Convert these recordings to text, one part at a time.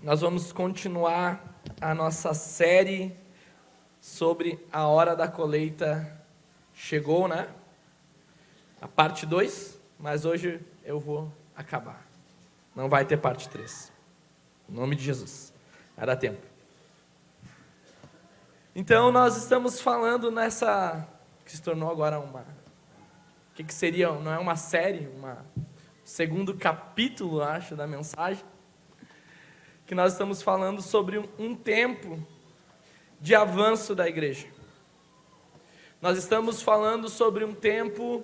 Nós vamos continuar a nossa série sobre a hora da colheita chegou, né? A parte 2, mas hoje eu vou acabar. Não vai ter parte 3. Em nome de Jesus. Vai dar tempo. Então, nós estamos falando nessa... que se tornou agora uma... O que seria? Não é uma série, uma... segundo capítulo, acho, da mensagem, que nós estamos falando sobre um tempo de avanço da igreja. Nós estamos falando sobre um tempo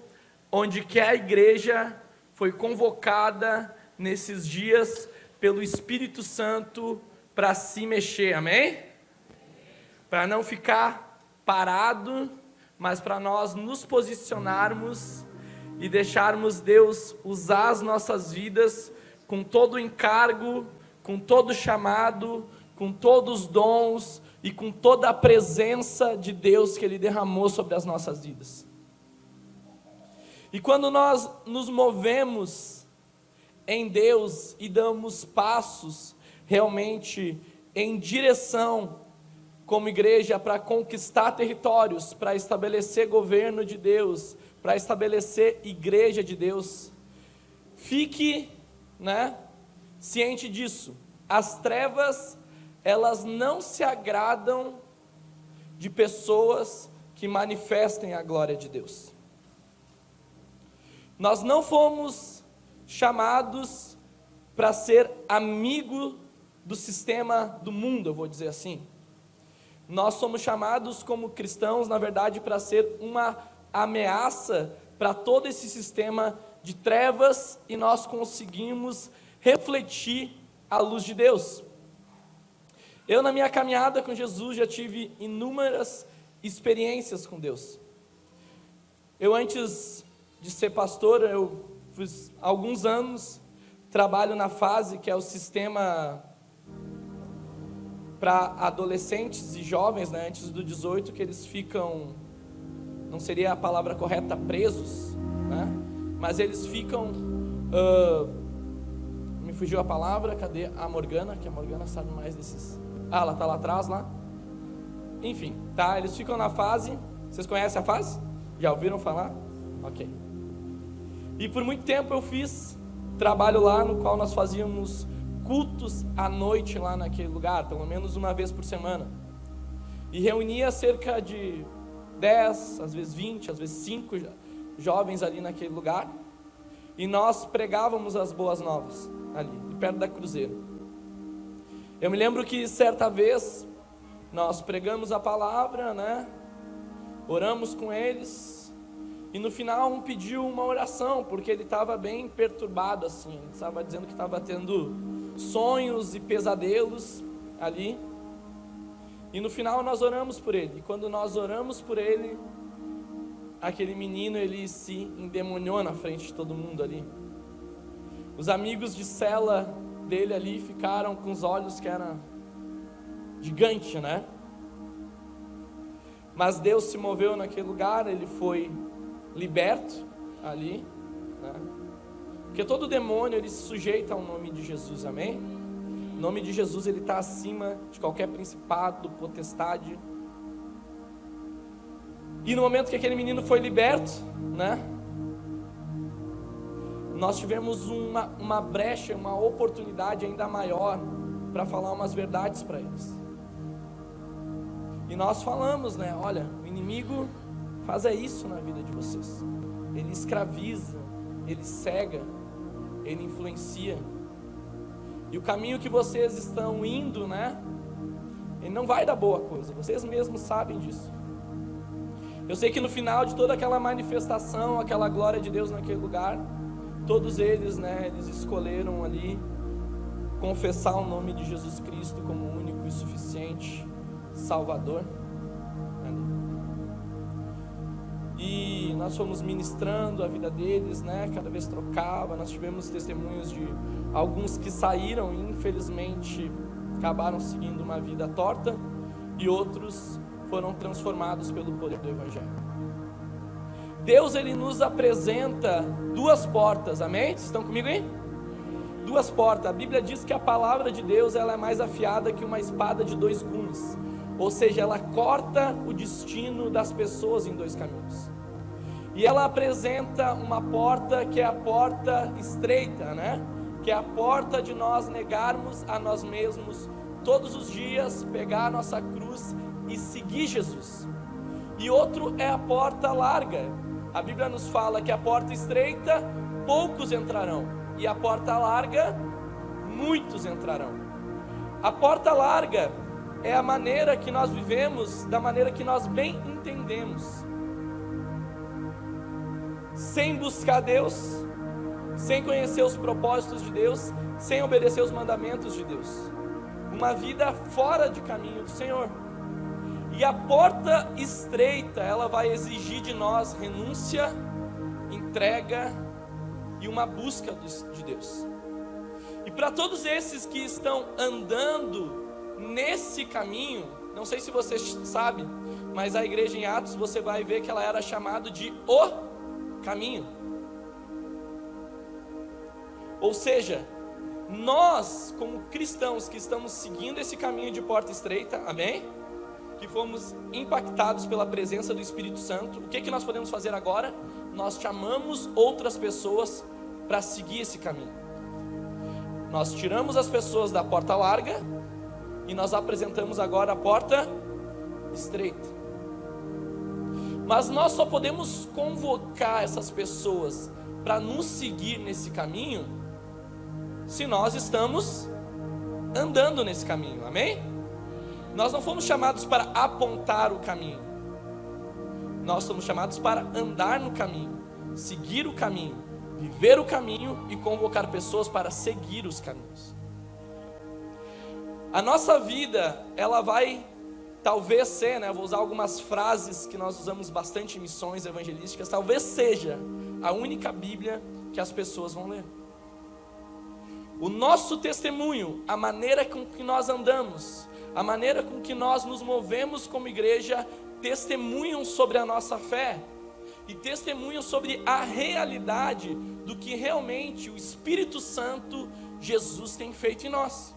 onde que a igreja foi convocada nesses dias pelo Espírito Santo para se mexer, amém? Para não ficar parado, mas para nós nos posicionarmos e deixarmos Deus usar as nossas vidas com todo o encargo, com todo o chamado, com todos os dons e com toda a presença de Deus que Ele derramou sobre as nossas vidas. E quando nós nos movemos em Deus e damos passos realmente em direção como igreja para conquistar territórios, para estabelecer governo de Deus, para estabelecer igreja de Deus, fique, né, ciente disso, as trevas, elas não se agradam de pessoas que manifestem a glória de Deus. Nós não fomos chamados para ser amigo do sistema do mundo, eu vou dizer assim. Nós somos chamados como cristãos, na verdade, para ser uma ameaça para todo esse sistema de trevas, e nós conseguimos refletir a luz de Deus. Eu, na minha caminhada com Jesus, já tive inúmeras experiências com Deus. Eu, antes de ser pastor, eu fiz alguns anos, trabalho na FASE, que é o sistema para adolescentes e jovens, né, antes do 18, que eles ficam... não seria a palavra correta, presos, né? Mas eles ficam, me fugiu a palavra, cadê a Morgana, que a Morgana sabe mais desses, ela está lá atrás, lá, enfim, tá, eles ficam na fase, vocês conhecem a fase? Já ouviram falar? Ok. E por muito tempo eu fiz trabalho lá, no qual nós fazíamos cultos à noite lá naquele lugar, pelo menos uma vez por semana, e reunia cerca de 10, às vezes 20, às vezes 5 jovens ali naquele lugar, e nós pregávamos as boas novas ali, perto da Cruzeiro. Eu me lembro que certa vez nós pregamos a palavra, né? Oramos com eles, e no final um pediu uma oração, porque ele estava bem perturbado assim, ele estava dizendo que estava tendo sonhos e pesadelos ali. E no final nós oramos por ele, e quando nós oramos por ele, aquele menino, ele se endemoniou na frente de todo mundo ali. Os amigos de cela dele ali ficaram com os olhos que era gigante, né? Mas Deus se moveu naquele lugar, ele foi liberto ali, né? Porque todo demônio, ele se sujeita ao nome de Jesus, amém? O nome de Jesus, ele está acima de qualquer principado, potestade. E no momento que aquele menino foi liberto, né, nós tivemos uma brecha, uma oportunidade ainda maior para falar umas verdades para eles. E nós falamos, né, olha, o inimigo faz é isso na vida de vocês. Ele escraviza, ele cega, ele influencia. E o caminho que vocês estão indo, né? Ele não vai dar boa coisa. Vocês mesmos sabem disso. Eu sei que no final de toda aquela manifestação, aquela glória de Deus naquele lugar, todos eles, né? Eles escolheram ali confessar o nome de Jesus Cristo como único e suficiente Salvador. E nós fomos ministrando a vida deles, né? Cada vez trocava, nós tivemos testemunhos de alguns que saíram e infelizmente acabaram seguindo uma vida torta, e outros foram transformados pelo poder do Evangelho. Deus, ele nos apresenta duas portas, amém? Vocês estão comigo aí? duas portas. A Bíblia diz que a palavra de Deus ela é mais afiada que uma espada de dois gumes, ou seja, ela corta o destino das pessoas em dois caminhos, e ela apresenta uma porta que é a porta estreita, né? Que é a porta de nós negarmos a nós mesmos todos os dias, pegar a nossa cruz e seguir Jesus. E outro é a porta larga. A Bíblia nos fala que a porta estreita poucos entrarão, e a porta larga muitos entrarão. A porta larga é a maneira que nós vivemos, da maneira que nós bem entendemos, sem buscar Deus, sem conhecer os propósitos de Deus, sem obedecer os mandamentos de Deus, uma vida fora de caminho do Senhor. E a porta estreita, ela vai exigir de nós renúncia, entrega e uma busca de Deus. E para todos esses que estão andando nesse caminho, não sei se você sabe, mas a igreja em Atos, você vai ver que ela era chamada de o caminho. Ou seja, nós como cristãos que estamos seguindo esse caminho de porta estreita, amém? Que fomos impactados pela presença do Espírito Santo, o que que nós podemos fazer agora? Nós chamamos outras pessoas para seguir esse caminho. Nós tiramos as pessoas da porta larga e nós apresentamos agora a porta estreita. Mas nós só podemos convocar essas pessoas para nos seguir nesse caminho se nós estamos andando nesse caminho, amém? Nós não fomos chamados para apontar o caminho, nós somos chamados para andar no caminho, seguir o caminho, viver o caminho e convocar pessoas para seguir os caminhos. A nossa vida, ela vai talvez ser, né, vou usar algumas frases que nós usamos bastante em missões evangelísticas, talvez seja a única Bíblia que as pessoas vão ler. O nosso testemunho, a maneira com que nós andamos, a maneira com que nós nos movemos como igreja, testemunham sobre a nossa fé e testemunham sobre a realidade do que realmente o Espírito Santo, Jesus, tem feito em nós.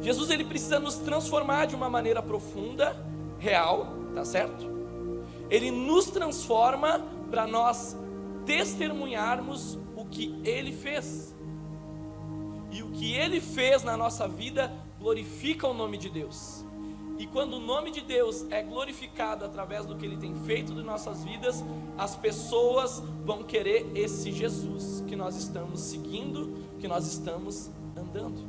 Jesus, ele precisa nos transformar de uma maneira profunda, real, tá certo? Ele nos transforma para nós testemunharmos o que ele fez. E o que ele fez na nossa vida glorifica o nome de Deus. E quando o nome de Deus é glorificado através do que ele tem feito de nossas vidas, as pessoas vão querer esse Jesus que nós estamos seguindo, que nós estamos andando.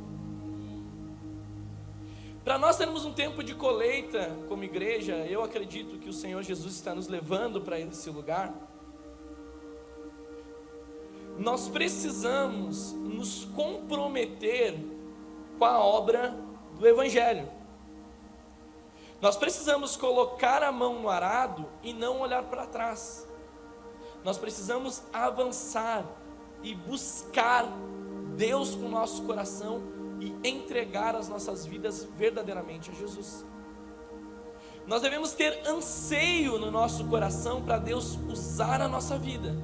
Para nós termos um tempo de colheita como igreja, eu acredito que o Senhor Jesus está nos levando para esse lugar. Nós precisamos nos comprometer com a obra do Evangelho. Nós precisamos colocar a mão no arado e não olhar para trás. Nós precisamos avançar e buscar Deus com o nosso coração e entregar as nossas vidas verdadeiramente a Jesus. Nós devemos ter anseio no nosso coração para Deus usar a nossa vida,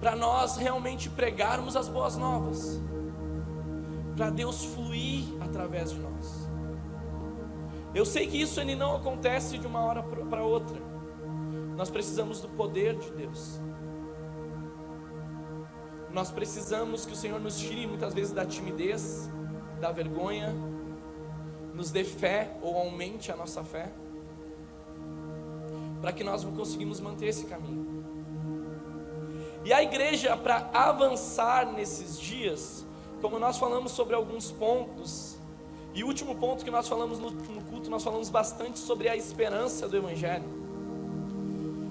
para nós realmente pregarmos as boas novas, para Deus fluir através de nós. Eu sei que isso ele não acontece de uma hora para outra. Nós precisamos do poder de Deus. Nós precisamos que o Senhor nos tire muitas vezes da timidez, da vergonha, nos dê fé ou aumente a nossa fé, para que nós conseguimos manter esse caminho. E a igreja, para avançar nesses dias, como nós falamos sobre alguns pontos, e o último ponto que nós falamos no culto, nós falamos bastante sobre a esperança do Evangelho.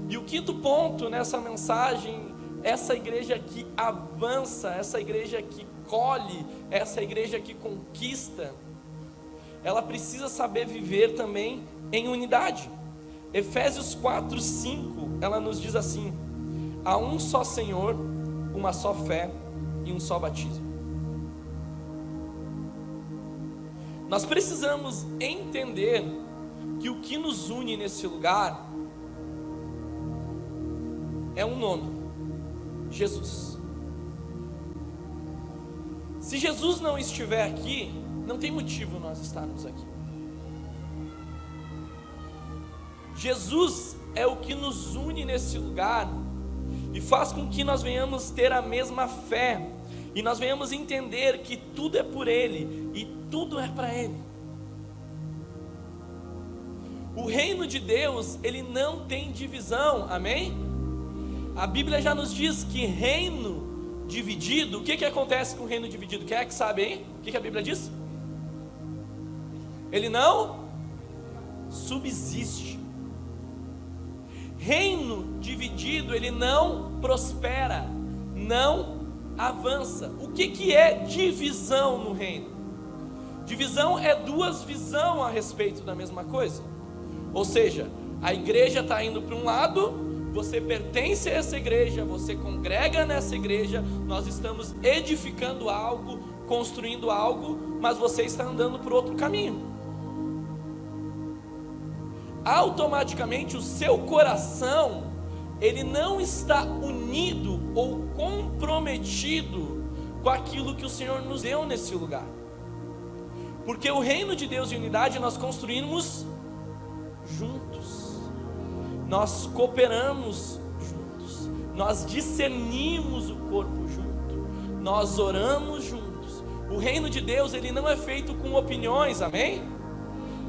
E o quinto ponto nessa mensagem, essa igreja que avança, essa igreja que colhe, essa igreja que conquista, ela precisa saber viver também em unidade. Efésios 4:5, ela nos diz assim: há um só Senhor, uma só fé e um só batismo. Nós precisamos entender que o que nos une nesse lugar é um nome. Jesus. Se Jesus não estiver aqui, não tem motivo nós estarmos aqui. Jesus é o que nos une nesse lugar e faz com que nós venhamos ter a mesma fé e nós venhamos entender que tudo é por Ele e tudo é para Ele. O reino de Deus, ele não tem divisão, amém? A Bíblia já nos diz que reino dividido, o que acontece com o reino dividido? Quem é que sabe, hein? O que a Bíblia diz? Ele não subsiste. Reino dividido, ele não prospera, não avança. O que é divisão no reino? Divisão é duas visões a respeito da mesma coisa. Ou seja, a igreja está indo para um lado, você pertence a essa igreja, você congrega nessa igreja, nós estamos edificando algo, construindo algo, mas você está andando por outro caminho. Automaticamente o seu coração, ele não está unido ou comprometido com aquilo que o Senhor nos deu nesse lugar. Porque o reino de Deus e unidade nós construímos juntos, nós cooperamos juntos, nós discernimos o corpo junto, nós oramos juntos. O reino de Deus, ele não é feito com opiniões, amém?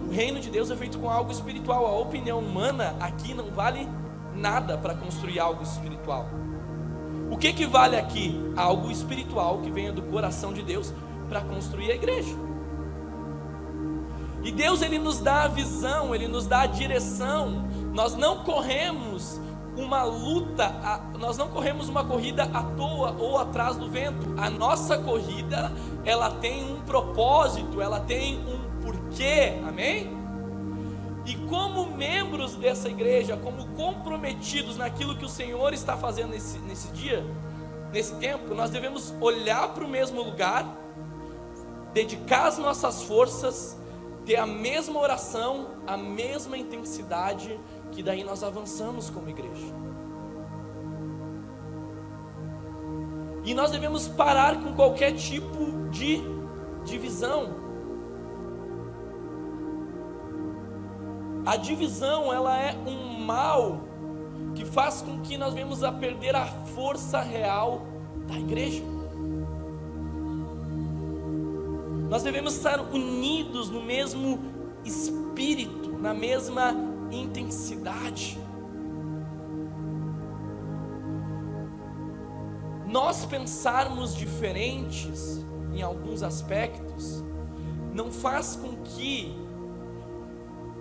O reino de Deus é feito com algo espiritual. A opinião humana aqui não vale nada para construir algo espiritual. O que vale aqui? Algo espiritual que venha do coração de Deus para construir a igreja. E Deus, ele nos dá a visão, ele nos dá a direção. Nós não corremos uma luta, nós não corremos uma corrida à toa ou atrás do vento. A nossa corrida, ela tem um propósito, ela tem um porquê, amém? E como membros dessa igreja, como comprometidos naquilo que o Senhor está fazendo nesse dia, nesse tempo, nós devemos olhar para o mesmo lugar, dedicar as nossas forças, ter a mesma oração, a mesma intensidade, que daí nós avançamos como igreja. E nós devemos parar com qualquer tipo de divisão. A divisão, ela é um mal que faz com que nós venhamos a perder a força real da igreja. Nós devemos estar unidos no mesmo espírito, na mesma intensidade. Nós pensarmos diferentes em alguns aspectos não faz com que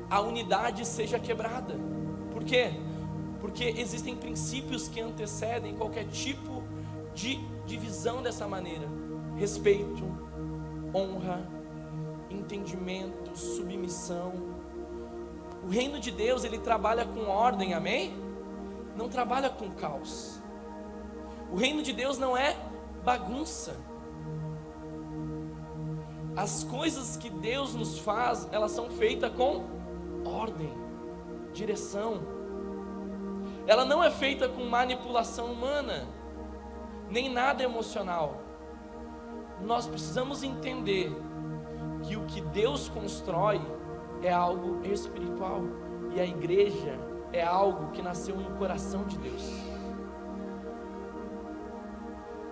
a unidade seja quebrada. Por quê? Porque existem princípios que antecedem qualquer tipo de divisão dessa maneira: respeito, honra, entendimento, submissão. O reino de Deus, ele trabalha com ordem, amém? Não trabalha com caos. O reino de Deus não é bagunça. As coisas que Deus nos faz, elas são feitas com ordem, direção. Ela não é feita com manipulação humana, nem nada emocional. Nós precisamos entender que o que Deus constrói é algo espiritual, e a igreja é algo que nasceu no coração de Deus.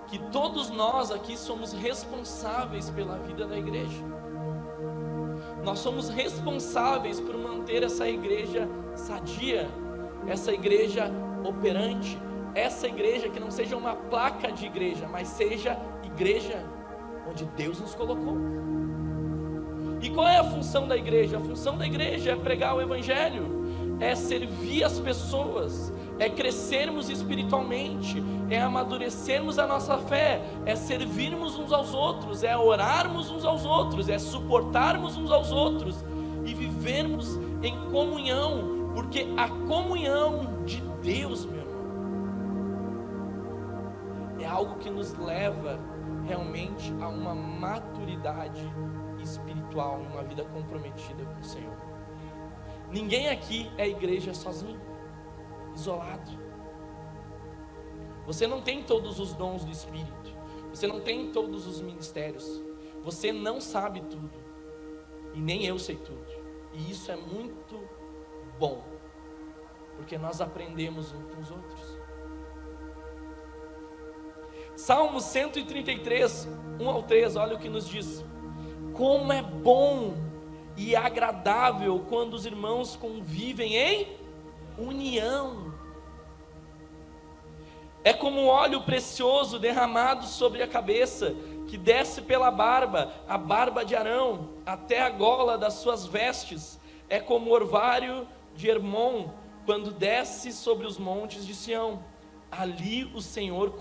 Que todos nós aqui somos responsáveis pela vida da igreja. Nós somos responsáveis por manter essa igreja sadia, essa igreja operante, essa igreja que não seja uma placa de igreja, mas seja igreja onde Deus nos colocou. E qual é a função da igreja? A função da igreja é pregar o evangelho, é servir as pessoas, é crescermos espiritualmente, é amadurecermos a nossa fé, é servirmos uns aos outros, é orarmos uns aos outros, é suportarmos uns aos outros e vivermos em comunhão, porque a comunhão de Deus, meu irmão, é algo que nos leva realmente a uma maturidade espiritual, uma vida comprometida com o Senhor. Ninguém aqui é igreja sozinho, isolado. Você não tem todos os dons do Espírito. Você não tem todos os ministérios. Você não sabe tudo. E nem eu sei tudo. E isso é muito bom. Porque nós aprendemos uns com os outros. Salmo 133, 1 ao 3, olha o que nos diz. Como é bom e agradável quando os irmãos convivem em união. É como óleo precioso derramado sobre a cabeça, que desce pela barba, a barba de Arão, até a gola das suas vestes. É como o orvalho de Hermon, quando desce sobre os montes de Sião. Ali o Senhor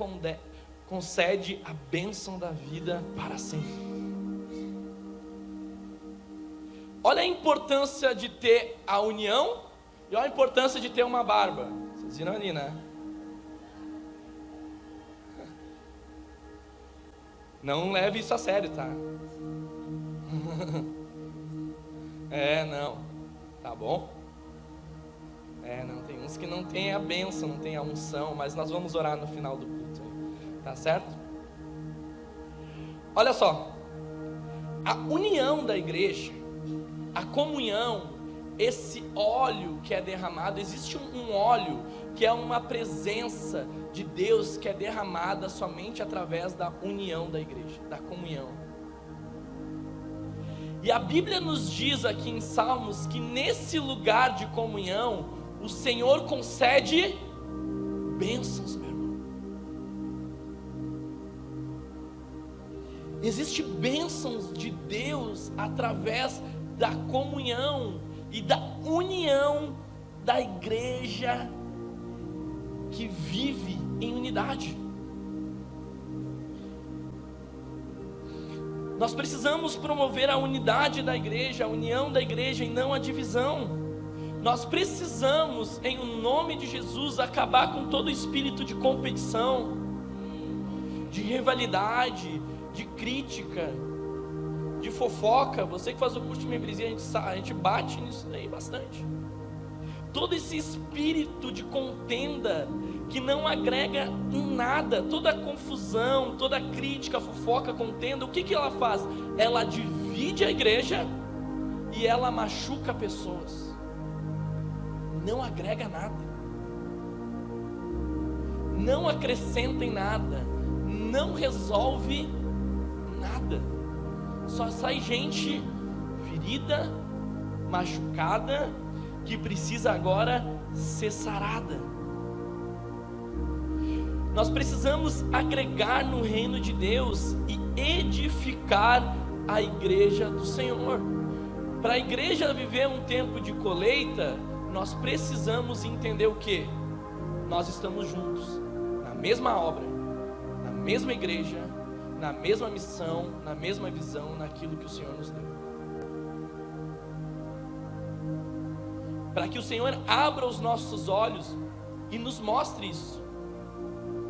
concede a bênção da vida para sempre. Olha a importância de ter a união e olha a importância de ter uma barba. Vocês viram ali, né? Não leve isso a sério, tá? É, não. Tá bom? É, não. Tem uns que não tem a bênção, não tem a unção, mas nós vamos orar no final do culto. Tá certo? Olha só. A união da igreja, a comunhão, esse óleo que é derramado, existe um óleo que é uma presença de Deus que é derramada somente através da união da igreja, da comunhão. E a Bíblia nos diz aqui em Salmos que nesse lugar de comunhão, o Senhor concede bênçãos, meu irmão. Existe bênçãos de Deus através da comunhão e da união da igreja que vive em unidade. Nós precisamos promover a unidade da igreja, a união da igreja e não a divisão. Nós precisamos, em nome de Jesus, acabar com todo o espírito de competição, de rivalidade, de crítica, de fofoca. Você que faz o curso de membresia, a gente bate nisso daí bastante. Todo esse espírito de contenda que não agrega em nada, toda confusão, toda crítica, fofoca, contenda, o que ela faz? Ela divide a igreja e ela machuca pessoas. Não agrega nada, não acrescenta em nada, não resolve nada. Só sai gente ferida, machucada, que precisa agora ser sarada. Nós precisamos agregar no reino de Deus e edificar a igreja do Senhor. Para a igreja viver um tempo de colheita, nós precisamos entender o que? Nós estamos juntos, na mesma obra, na mesma igreja, na mesma missão, na mesma visão, naquilo que o Senhor nos deu. Para que o Senhor abra os nossos olhos e nos mostre isso.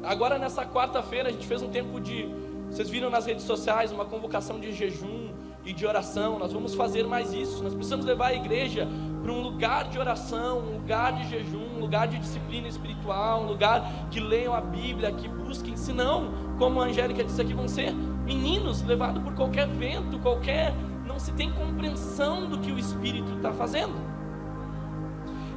Agora nessa quarta-feira a gente fez um tempo de, vocês viram nas redes sociais, uma convocação de jejum e de oração. Nós vamos fazer mais isso. Nós precisamos levar a igreja para um lugar de oração, um lugar de jejum, um lugar de disciplina espiritual, um lugar que leiam a Bíblia, que busquem. Se não, como a Angélica disse aqui, vão ser meninos levados por qualquer vento, qualquer... Não se tem compreensão do que o Espírito está fazendo.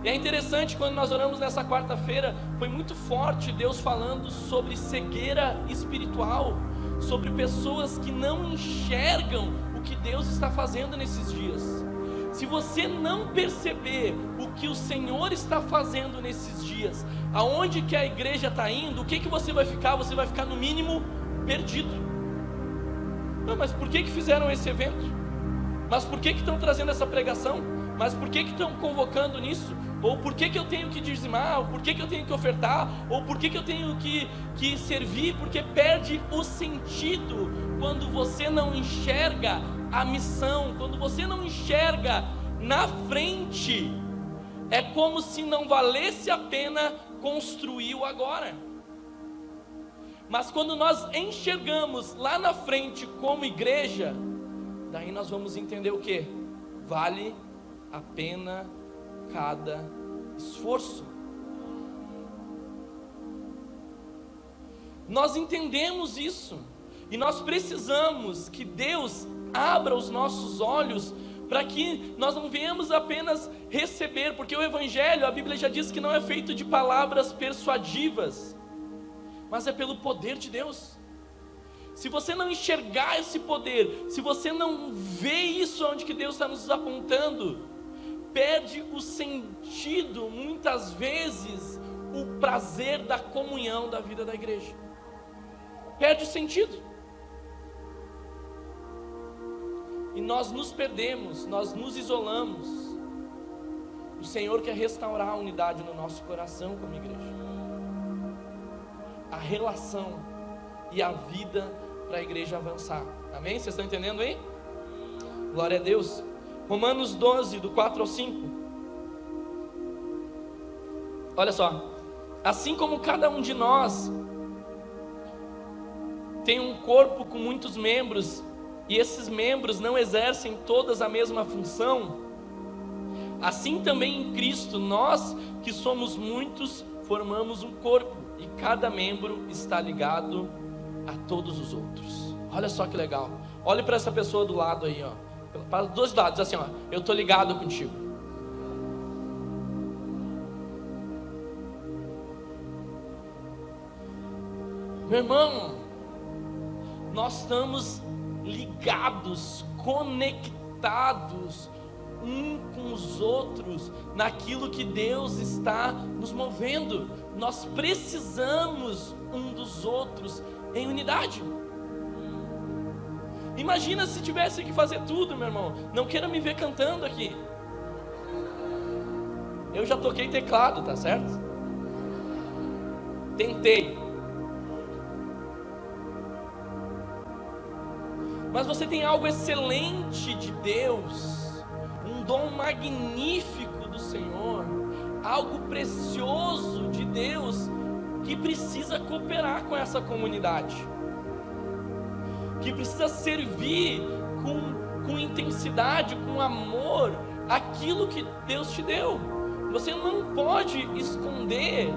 E é interessante, quando nós oramos nessa quarta-feira, foi muito forte Deus falando sobre cegueira espiritual, sobre pessoas que não enxergam o que Deus está fazendo nesses dias. Se você não perceber o que o Senhor está fazendo nesses dias, aonde que a igreja está indo, o que você vai ficar? Você vai ficar no mínimo perdido. Não, mas por que fizeram esse evento? Mas por que estão trazendo essa pregação? Mas por que estão convocando nisso? Ou por que eu tenho que dizimar? Ou por que eu tenho que ofertar? Ou por que eu tenho que servir? Porque perde o sentido quando você não enxerga a missão, quando você não enxerga na frente. É como se não valesse a pena construir o agora. Mas quando nós enxergamos lá na frente como igreja, daí nós vamos entender o que? Vale a pena cada esforço. Nós entendemos isso, e nós precisamos que Deus abra os nossos olhos, para que nós não venhamos apenas receber, porque o Evangelho, a Bíblia já diz que não é feito de palavras persuadivas, mas é pelo poder de Deus. Se você não enxergar esse poder, se você não vê isso onde que Deus está nos apontando, perde o sentido, muitas vezes, o prazer da comunhão da vida da igreja, perde o sentido, e nós nos perdemos, nós nos isolamos. O Senhor quer restaurar a unidade no nosso coração como igreja, a relação e a vida para a igreja avançar, amém? Vocês estão entendendo aí? Glória a Deus. Romanos 12, do 4 ao 5, olha só: assim como cada um de nós tem um corpo com muitos membros, e esses membros não exercem todas a mesma função, assim também em Cristo, nós que somos muitos, formamos um corpo, e cada membro está ligado a todos os outros. Olha só que legal, olhe para essa pessoa do lado aí, ó, para os dois lados, assim ó, eu estou ligado contigo. Meu irmão, nós estamos ligados, conectados um com os outros naquilo que Deus está nos movendo. Nós precisamos um dos outros em unidade. Imagina se tivesse que fazer tudo, meu irmão. Não queira me ver cantando aqui. Eu já toquei teclado, tá certo? Tentei. Mas você tem algo excelente de Deus, um dom magnífico do Senhor, algo precioso de Deus, que precisa cooperar com essa comunidade, que precisa servir com intensidade, com amor, aquilo que Deus te deu. Você não pode esconder,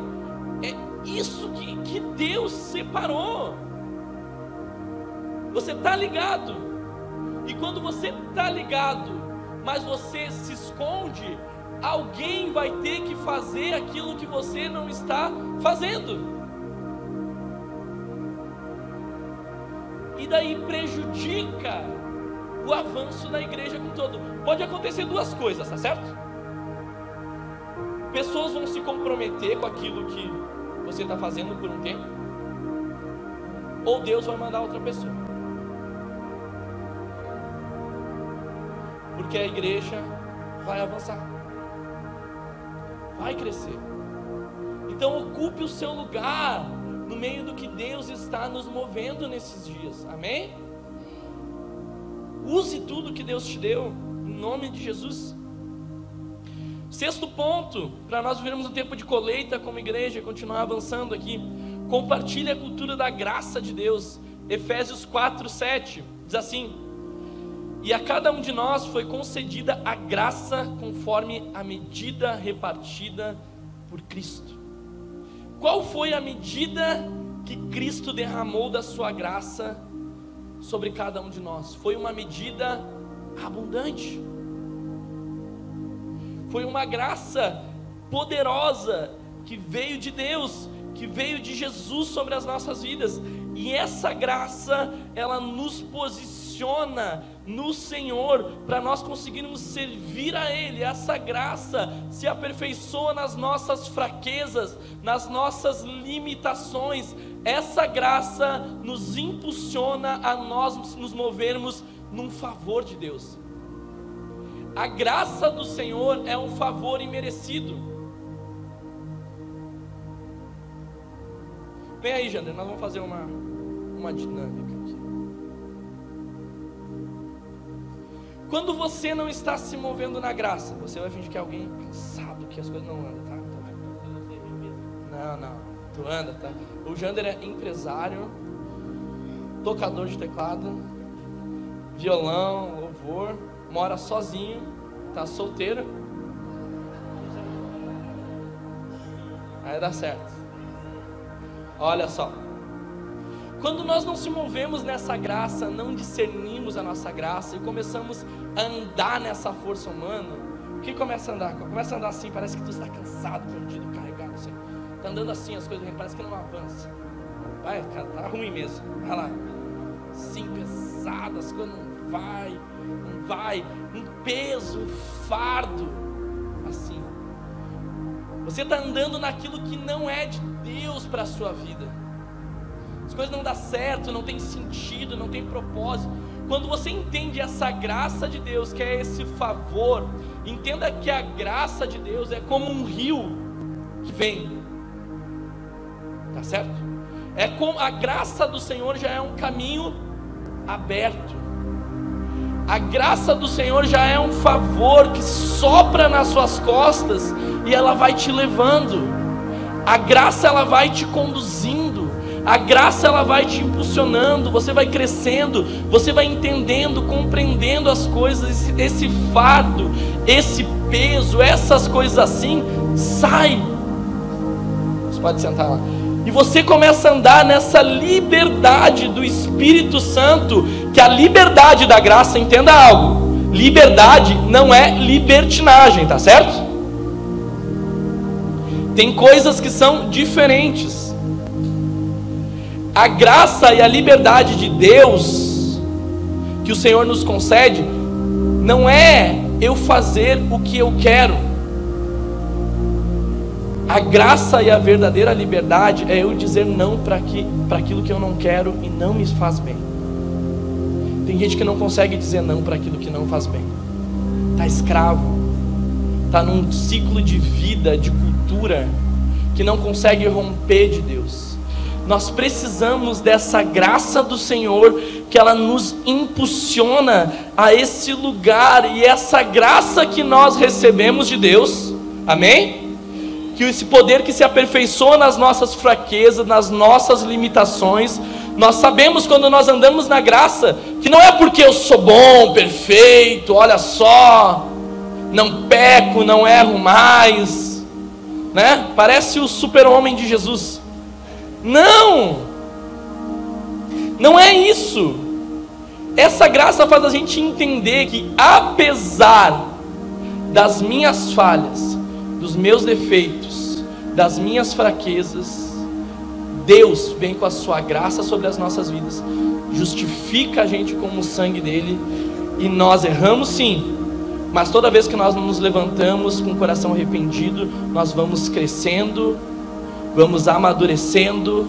é isso que Deus separou. Você está ligado, e quando você está ligado, mas você se esconde, alguém vai ter que fazer aquilo que você não está fazendo, e daí prejudica o avanço da igreja como um todo. Pode acontecer duas coisas, tá certo? Pessoas vão se comprometer com aquilo que você está fazendo por um tempo, ou Deus vai mandar outra pessoa. Porque a igreja vai avançar, vai crescer. Então ocupe o seu lugar no meio do que Deus está nos movendo nesses dias, amém? Use tudo que Deus te deu, em nome de Jesus. Sexto ponto, para nós vivermos um tempo de colheita como igreja, continuar avançando aqui: compartilhe a cultura da graça de Deus. Efésios 4:7 diz assim: e a cada um de nós foi concedida a graça conforme a medida repartida por Cristo. Qual foi a medida que Cristo derramou da sua graça sobre cada um de nós? Foi uma medida abundante, foi uma graça poderosa que veio de Deus, que veio de Jesus sobre as nossas vidas. E essa graça, ela nos posiciona no Senhor, para nós conseguirmos servir a Ele. Essa graça se aperfeiçoa nas nossas fraquezas, nas nossas limitações. Essa graça nos impulsiona a nós nos movermos num favor de Deus. A graça do Senhor é um favor imerecido. Vem aí, Jander, nós vamos fazer uma dinâmica aqui. Quando você não está se movendo na graça, você vai fingir que é alguém cansado, que as coisas não andam, tá? Não, não, tu anda, tá? O Jander é empresário, tocador de teclado, violão, louvor, mora sozinho, tá solteiro. Aí dá certo. Olha só, Quando nós não se movemos nessa graça, não discernimos a nossa graça e começamos a andar nessa força humana, o que começa a andar? Começa a andar assim, parece que tu está cansado, perdido, carregado, assim. Tá andando assim, as coisas parece que não avança. Vai, cara, tá ruim mesmo. Vai lá. Sim, pesado, as coisas não vai, não vai. Um peso, um fardo, assim. Você está andando naquilo que não é de Deus para a sua vida. As coisas não dão certo, não tem sentido, não tem propósito. Quando você entende essa graça de Deus, que é esse favor, entenda que a graça de Deus é como um rio que vem, tá certo? É como a graça do Senhor já é um caminho aberto. A graça do Senhor já é um favor que sopra nas suas costas e ela vai te levando. A graça ela vai te conduzindo. A graça ela vai te impulsionando, você vai crescendo, você vai entendendo, compreendendo as coisas, esse fardo, esse peso, essas coisas assim, sai. Você pode sentar lá. E você começa a andar nessa liberdade do Espírito Santo, que a liberdade da graça, entenda algo, liberdade não é libertinagem, tá certo? Tem coisas que são diferentes. A graça e a liberdade de Deus que o Senhor nos concede não é eu fazer o que eu quero. A graça e a verdadeira liberdade é eu dizer não para aquilo que eu não quero e não me faz bem. Tem gente que não consegue dizer não para aquilo que não faz bem. Está escravo, está num ciclo de vida, de cultura, que não consegue romper de Deus. Nós precisamos dessa graça do Senhor, que ela nos impulsiona a esse lugar, e essa graça que nós recebemos de Deus, amém? Que esse poder que se aperfeiçoa nas nossas fraquezas, nas nossas limitações, nós sabemos quando nós andamos na graça, que não é porque eu sou bom, perfeito, olha só, não peco, não erro mais, né? Parece o super-homem de Jesus. Não, não é isso. Essa graça faz a gente entender que apesar das minhas falhas, dos meus defeitos, das minhas fraquezas, Deus vem com a sua graça sobre as nossas vidas, justifica a gente com o sangue dele. E nós erramos sim, mas toda vez que nós nos levantamos com o coração arrependido, nós vamos crescendo, vamos amadurecendo,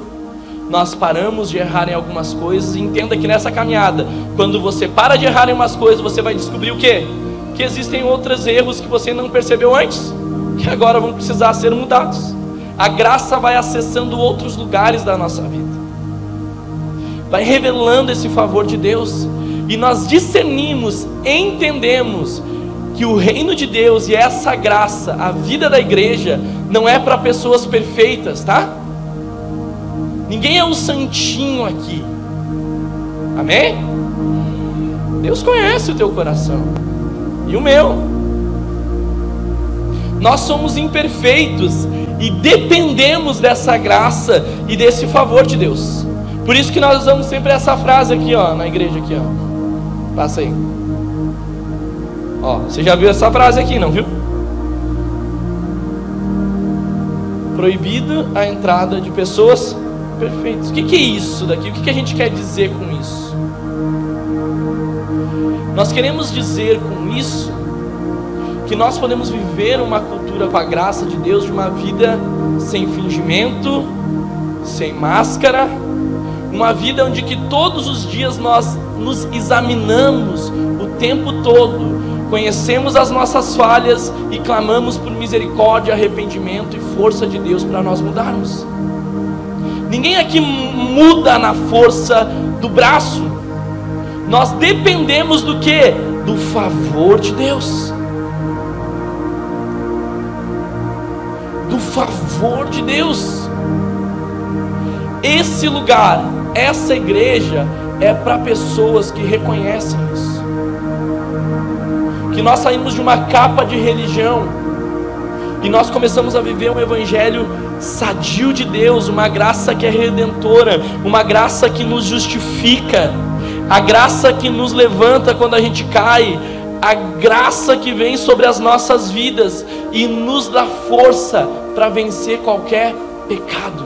nós paramos de errar em algumas coisas. Entenda que nessa caminhada, quando você para de errar em umas coisas, você vai descobrir o quê? Que existem outros erros que você não percebeu antes, que agora vão precisar ser mudados. A graça vai acessando outros lugares da nossa vida, vai revelando esse favor de Deus, e nós discernimos, entendemos que o reino de Deus e essa graça, a vida da igreja, não é para pessoas perfeitas, tá? Ninguém é um santinho aqui, amém? Deus conhece o teu coração e o meu. Nós somos imperfeitos e dependemos dessa graça e desse favor de Deus. Por isso que nós usamos sempre essa frase aqui, ó, na igreja aqui, ó. Passa aí. Ó, você já viu essa frase aqui, não viu? Proibido a entrada de pessoas perfeitas. O que é isso daqui? O que a gente quer dizer com isso? Nós queremos dizer com isso que nós podemos viver uma cultura com a graça de Deus, de uma vida sem fingimento, sem máscara, uma vida onde que todos os dias nós nos examinamos o tempo todo. Conhecemos as nossas falhas e clamamos por misericórdia, arrependimento e força de Deus para nós mudarmos. Ninguém aqui muda na força do braço. Nós dependemos do quê? Do favor de Deus. Do favor de Deus. Esse lugar, essa igreja é para pessoas que reconhecem isso. Que nós saímos de uma capa de religião e nós começamos a viver um evangelho sadio de Deus, uma graça que é redentora, uma graça que nos justifica, a graça que nos levanta quando a gente cai, a graça que vem sobre as nossas vidas e nos dá força para vencer qualquer pecado.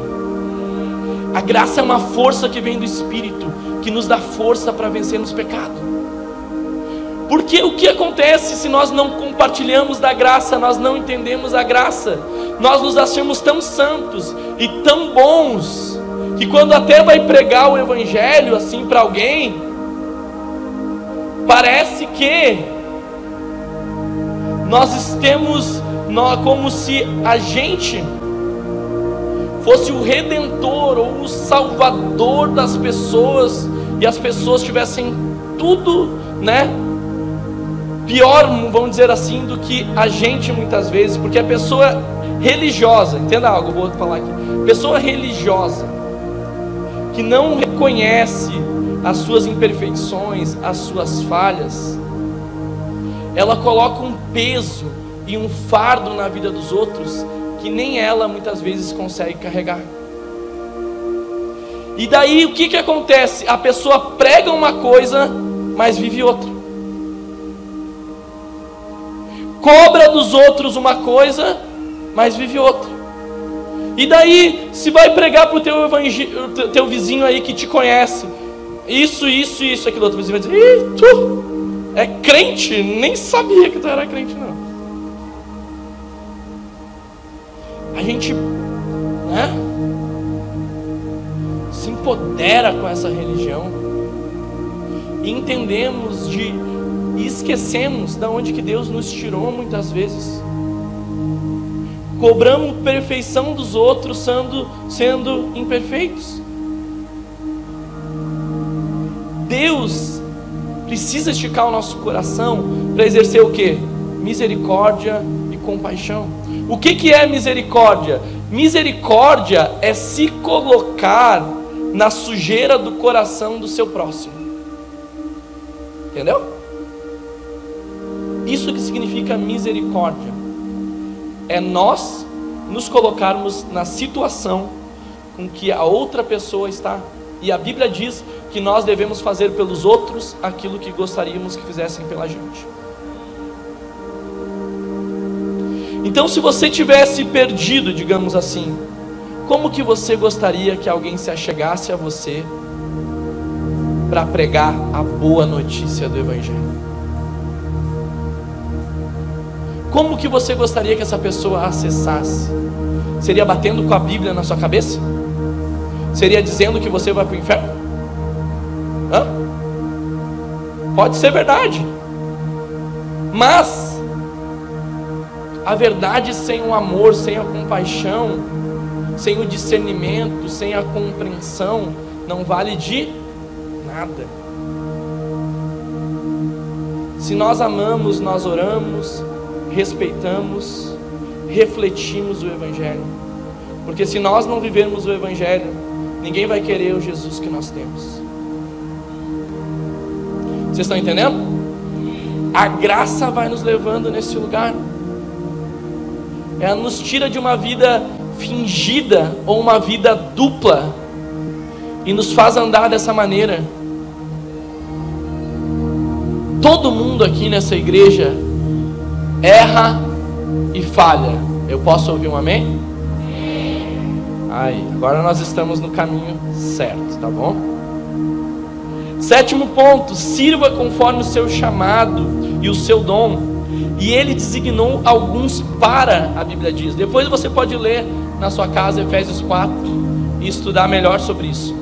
A graça é uma força que vem do Espírito, que nos dá força para vencermos pecado. Porque o que acontece se nós não compartilhamos da graça, nós não entendemos a graça, nós nos achamos tão santos e tão bons, que quando até vai pregar o evangelho assim para alguém, parece que nós como se a gente fosse o redentor ou o salvador das pessoas, e as pessoas tivessem tudo, né? Pior, vamos dizer assim, do que a gente muitas vezes, porque a pessoa religiosa, entenda algo, eu vou falar aqui, pessoa religiosa, que não reconhece as suas imperfeições, as suas falhas, ela coloca um peso e um fardo na vida dos outros, que nem ela muitas vezes consegue carregar. E daí o que acontece? A pessoa prega uma coisa, mas vive outra. Cobra dos outros uma coisa, mas vive outra. E daí, se vai pregar para o teu vizinho aí que te conhece, isso, aquilo outro vizinho vai dizer, ih, tu é crente, nem sabia que tu era crente não. A gente, né, se empodera com essa religião e entendemos e esquecemos de onde que Deus nos tirou muitas vezes. Cobramos perfeição dos outros sendo imperfeitos. Deus precisa esticar o nosso coração para exercer o quê? Misericórdia e compaixão. O que é misericórdia? Misericórdia é se colocar na sujeira do coração do seu próximo. Entendeu? Isso que significa misericórdia, é nós nos colocarmos na situação com que a outra pessoa está, e a Bíblia diz que nós devemos fazer pelos outros aquilo que gostaríamos que fizessem pela gente. Então, se você tivesse perdido, digamos assim, como que você gostaria que alguém se achegasse a você para pregar a boa notícia do evangelho? Como que você gostaria que essa pessoa acessasse? Seria batendo com a Bíblia na sua cabeça? Seria dizendo que você vai para o inferno? Hã? Pode ser verdade. Mas a verdade sem o amor, sem a compaixão, sem o discernimento, sem a compreensão, não vale de nada. Se nós amamos, nós oramos, respeitamos, refletimos o evangelho, porque se nós não vivermos o evangelho, ninguém vai querer o Jesus que nós temos. Vocês estão entendendo? A graça vai nos levando nesse lugar, ela nos tira de uma vida fingida ou uma vida dupla e nos faz andar dessa maneira. Todo mundo aqui nessa igreja erra e falha. Eu posso ouvir um amém? Aí, agora nós estamos no caminho certo, tá bom? 7º ponto: sirva conforme o seu chamado e o seu dom. E ele designou alguns para, a Bíblia diz. Depois você pode ler na sua casa Efésios 4 e estudar melhor sobre isso.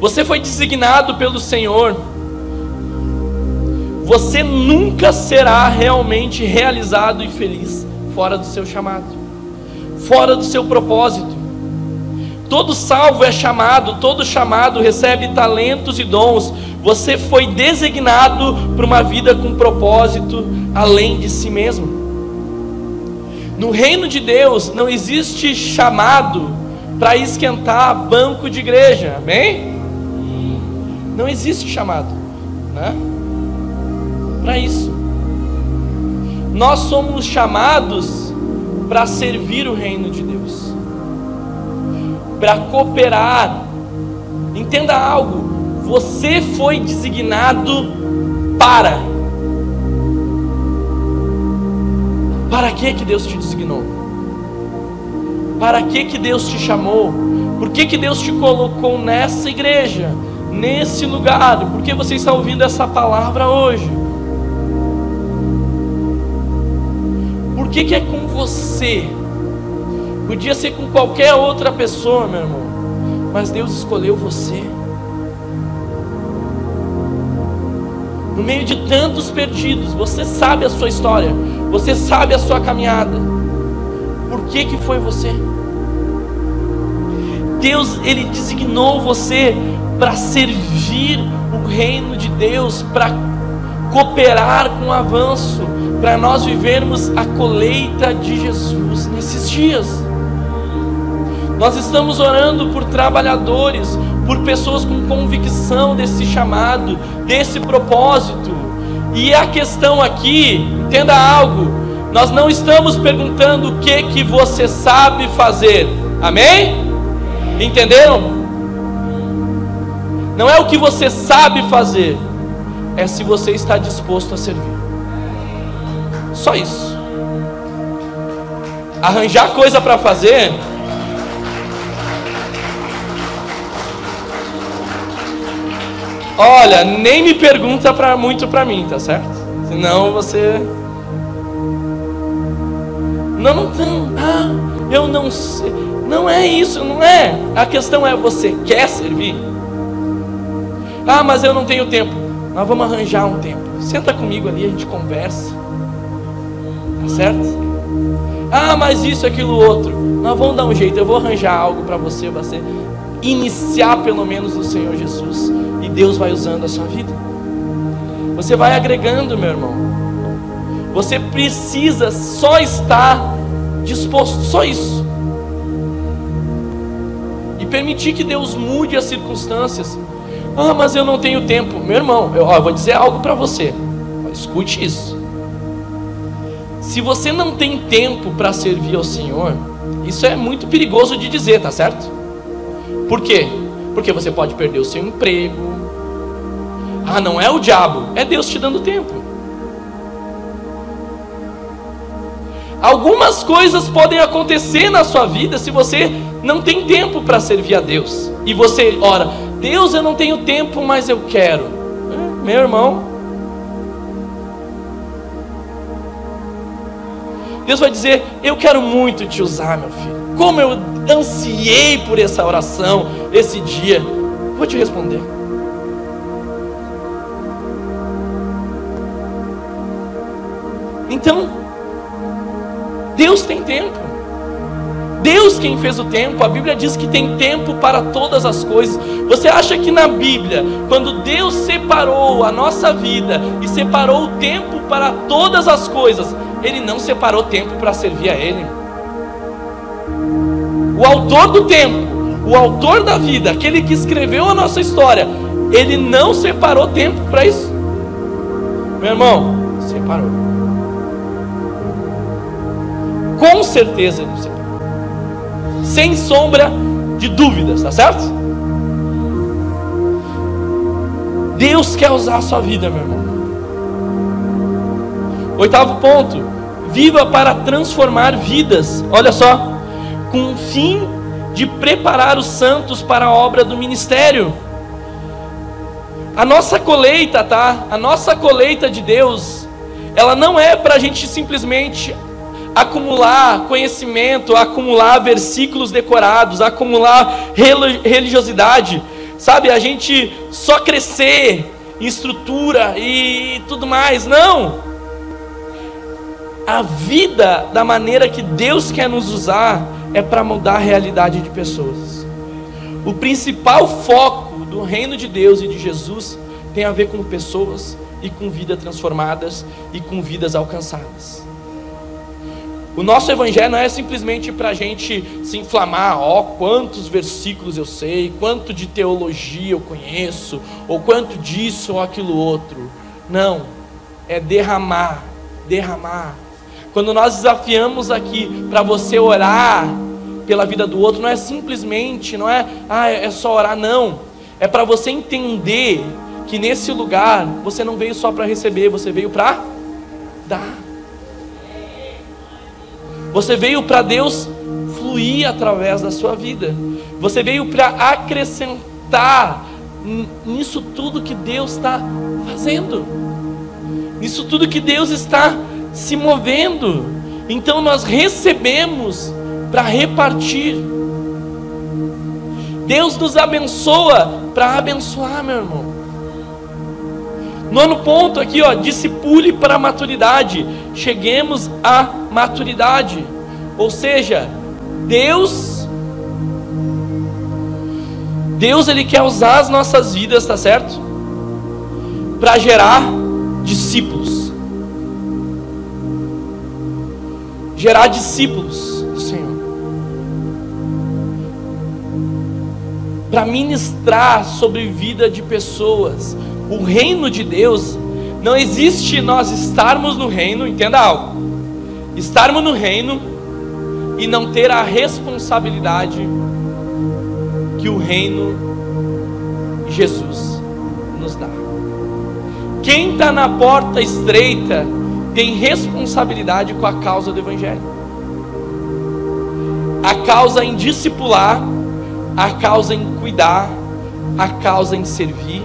Você foi designado pelo Senhor. Você nunca será realmente realizado e feliz fora do seu chamado, fora do seu propósito. Todo salvo é chamado, todo chamado recebe talentos e dons. Você foi designado para uma vida com propósito além de si mesmo. No reino de Deus não existe chamado para esquentar banco de igreja, amém? Não existe chamado, né? Para isso, nós somos chamados para servir o reino de Deus, para cooperar. Entenda algo, você foi designado para que Deus te designou? Para que Deus te chamou? Por que Deus te colocou nessa igreja, nesse lugar? Por que você está ouvindo essa palavra hoje? Por que é com você? Podia ser com qualquer outra pessoa, meu irmão, mas Deus escolheu você. No meio de tantos perdidos, você sabe a sua história, você sabe a sua caminhada. Por que foi você? Deus, Ele designou você para servir o reino de Deus, para cooperar com o avanço, para nós vivermos a colheita de Jesus nesses dias. Nós estamos orando por trabalhadores, por pessoas com convicção desse chamado, desse propósito. E a questão aqui, entenda algo, nós não estamos perguntando o que você sabe fazer. Amém? Entenderam? Não é o que você sabe fazer, é se você está disposto a servir. Só isso. Arranjar coisa para fazer, olha, nem me pergunta muito pra mim, tá certo? Senão você... eu não sei. Não é isso, não é. A questão é, você quer servir? Ah, mas eu não tenho tempo. Nós vamos arranjar um tempo. Senta comigo ali, a gente conversa. Tá certo? Ah, mas isso, aquilo, outro. Nós vamos dar um jeito, eu vou arranjar algo pra você, iniciar pelo menos no Senhor Jesus. E Deus vai usando a sua vida. Você vai agregando, meu irmão. Você precisa só estar disposto, só isso. E permitir que Deus mude as circunstâncias. Ah, mas eu não tenho tempo. Meu irmão, eu vou dizer algo para você. Escute isso. Se você não tem tempo para servir ao Senhor, isso é muito perigoso de dizer, tá certo? Por quê? Porque você pode perder o seu emprego. Ah, não é o diabo, é Deus te dando tempo. Algumas coisas podem acontecer na sua vida se você não tem tempo para servir a Deus. E você ora, Deus, eu não tenho tempo, mas eu quero. Meu irmão, Deus vai dizer, eu quero muito te usar, meu filho. Como eu ansiei por essa oração, esse dia. Vou te responder. Então, Deus tem tempo. Deus quem fez o tempo. A Bíblia diz que tem tempo para todas as coisas. Você acha que na Bíblia, quando Deus separou a nossa vida e separou o tempo para todas as coisas, Ele não separou tempo para servir a Ele? O autor do tempo, o autor da vida, aquele que escreveu a nossa história, Ele não separou tempo para isso? Meu irmão, separou. Com certeza Ele separou. Sem sombra de dúvidas, tá certo? Deus quer usar a sua vida, meu irmão. 8º ponto, viva para transformar vidas. Olha só, com o fim de preparar os santos para a obra do ministério. A nossa colheita, tá? A nossa colheita de Deus, ela não é para a gente simplesmente acumular conhecimento, acumular versículos decorados, acumular religiosidade, sabe? A gente só crescer em estrutura e tudo mais, não! A vida da maneira que Deus quer nos usar é para mudar a realidade de pessoas. O principal foco do reino de Deus e de Jesus tem a ver com pessoas e com vidas transformadas e com vidas alcançadas. O nosso evangelho não é simplesmente para a gente se inflamar, quantos versículos eu sei, quanto de teologia eu conheço, ou quanto disso ou aquilo outro. Não, é derramar. Quando nós desafiamos aqui para você orar pela vida do outro, não é simplesmente, não é, é só orar, não. É para você entender que nesse lugar você não veio só para receber, você veio para dar. Você veio para Deus fluir através da sua vida. Você veio para acrescentar nisso tudo que Deus está fazendo, nisso tudo que Deus está se movendo. Então nós recebemos para repartir. Deus nos abençoa para abençoar, meu irmão. Nono ponto aqui, ó, discipule para a maturidade. Cheguemos à maturidade. Ou seja, Deus ele quer usar as nossas vidas, tá certo? Para gerar discípulos. Gerar discípulos do Senhor. Para ministrar sobre vida de pessoas. O reino de Deus, não existe nós estarmos no reino, entenda algo, estarmos no reino e não ter a responsabilidade que o reino Jesus nos dá. Quem está na porta estreita tem responsabilidade com a causa do Evangelho, a causa em discipular, a causa em cuidar, a causa em servir,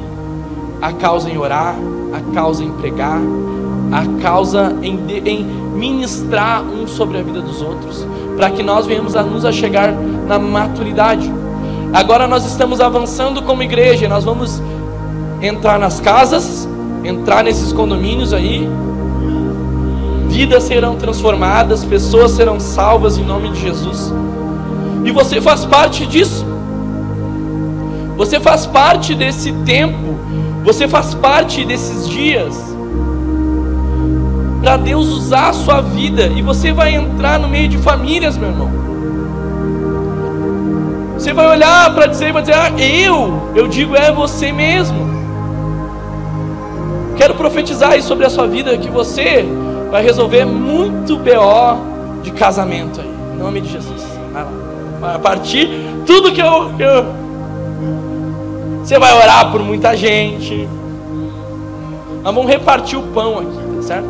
a causa em orar, a causa em pregar, a causa em ministrar um sobre a vida dos outros, para que nós venhamos a nos achegar na maturidade. Agora nós estamos avançando como igreja, nós vamos entrar nas casas, entrar nesses condomínios aí, vidas serão transformadas, pessoas serão salvas em nome de Jesus, e você faz parte disso. Você faz parte desse tempo, você faz parte desses dias, para Deus usar a sua vida, e você vai entrar no meio de famílias, meu irmão. Você vai olhar para dizer, eu digo, é você mesmo. Quero profetizar aí sobre a sua vida, que você vai resolver muito BO de casamento aí, em nome de Jesus. Vai lá. A partir tudo que você vai orar por muita gente. Nós vamos repartir o pão aqui, tá certo?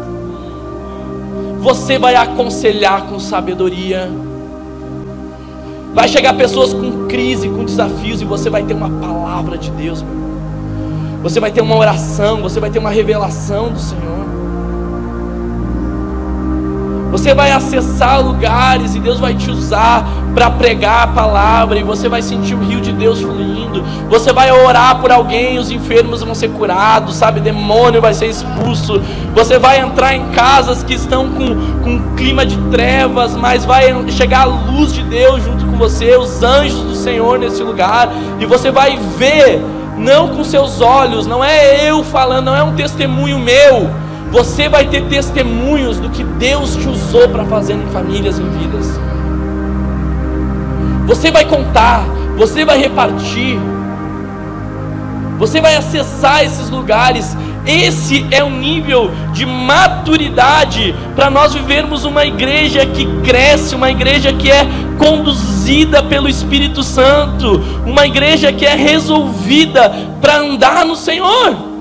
Você vai aconselhar com sabedoria. Vai chegar pessoas com crise, com desafios, e você vai ter uma palavra de Deus, meu irmão. Você vai ter uma oração, você vai ter uma revelação do Senhor. Você vai acessar lugares e Deus vai te usar para pregar a palavra, e você vai sentir o rio de Deus fluindo. Você vai orar por alguém, os enfermos vão ser curados, sabe? Demônio vai ser expulso. Você vai entrar em casas que estão com clima de trevas, mas vai chegar a luz de Deus junto com você, os anjos do Senhor nesse lugar, e você vai ver, não com seus olhos, não é eu falando, não é um testemunho meu. Você vai ter testemunhos do que Deus te usou para fazer em famílias, em vidas. Você vai contar, você vai repartir, você vai acessar esses lugares. Esse é o nível de maturidade para nós vivermos uma igreja que cresce, uma igreja que é conduzida pelo Espírito Santo, uma igreja que é resolvida para andar no Senhor.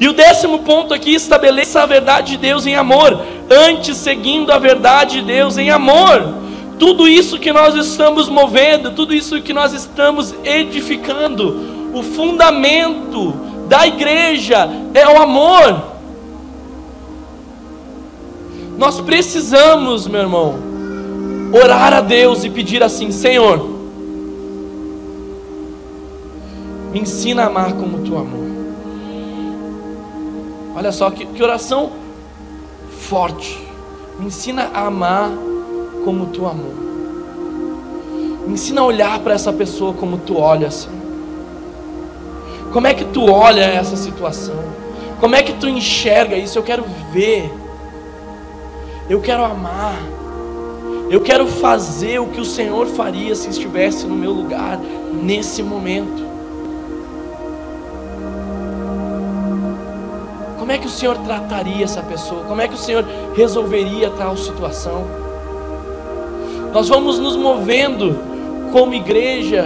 E o 10º ponto aqui, estabeleça a verdade de Deus em amor, antes seguindo a verdade de Deus em amor. Tudo isso que nós estamos movendo, tudo isso que nós estamos edificando, o fundamento da igreja é o amor. Nós precisamos, meu irmão, orar a Deus e pedir assim: Senhor, me ensina a amar como tu amor. Olha só que oração forte. Me ensina a amar como tu amou. Me ensina a olhar para essa pessoa como tu olha, Senhor. Como é que tu olha essa situação? Como é que tu enxerga isso? Eu quero ver. Eu quero amar. Eu quero fazer o que o Senhor faria se estivesse no meu lugar nesse momento. Como é que o Senhor trataria essa pessoa? Como é que o Senhor resolveria tal situação? Nós vamos nos movendo como igreja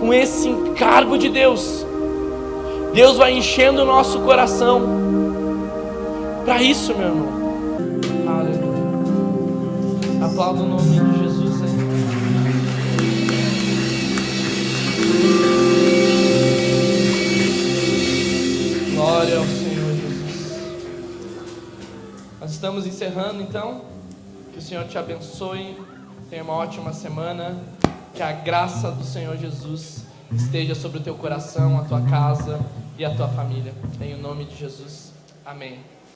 com esse encargo de Deus. Deus vai enchendo o nosso coração para isso, meu irmão. Aleluia. Aplauda o nome de Jesus aí. Glória ao Senhor Jesus. Nós estamos encerrando então. Que o Senhor te abençoe. Tenha uma ótima semana. Que a graça do Senhor Jesus esteja sobre o teu coração, a tua casa e a tua família. Em nome de Jesus. Amém.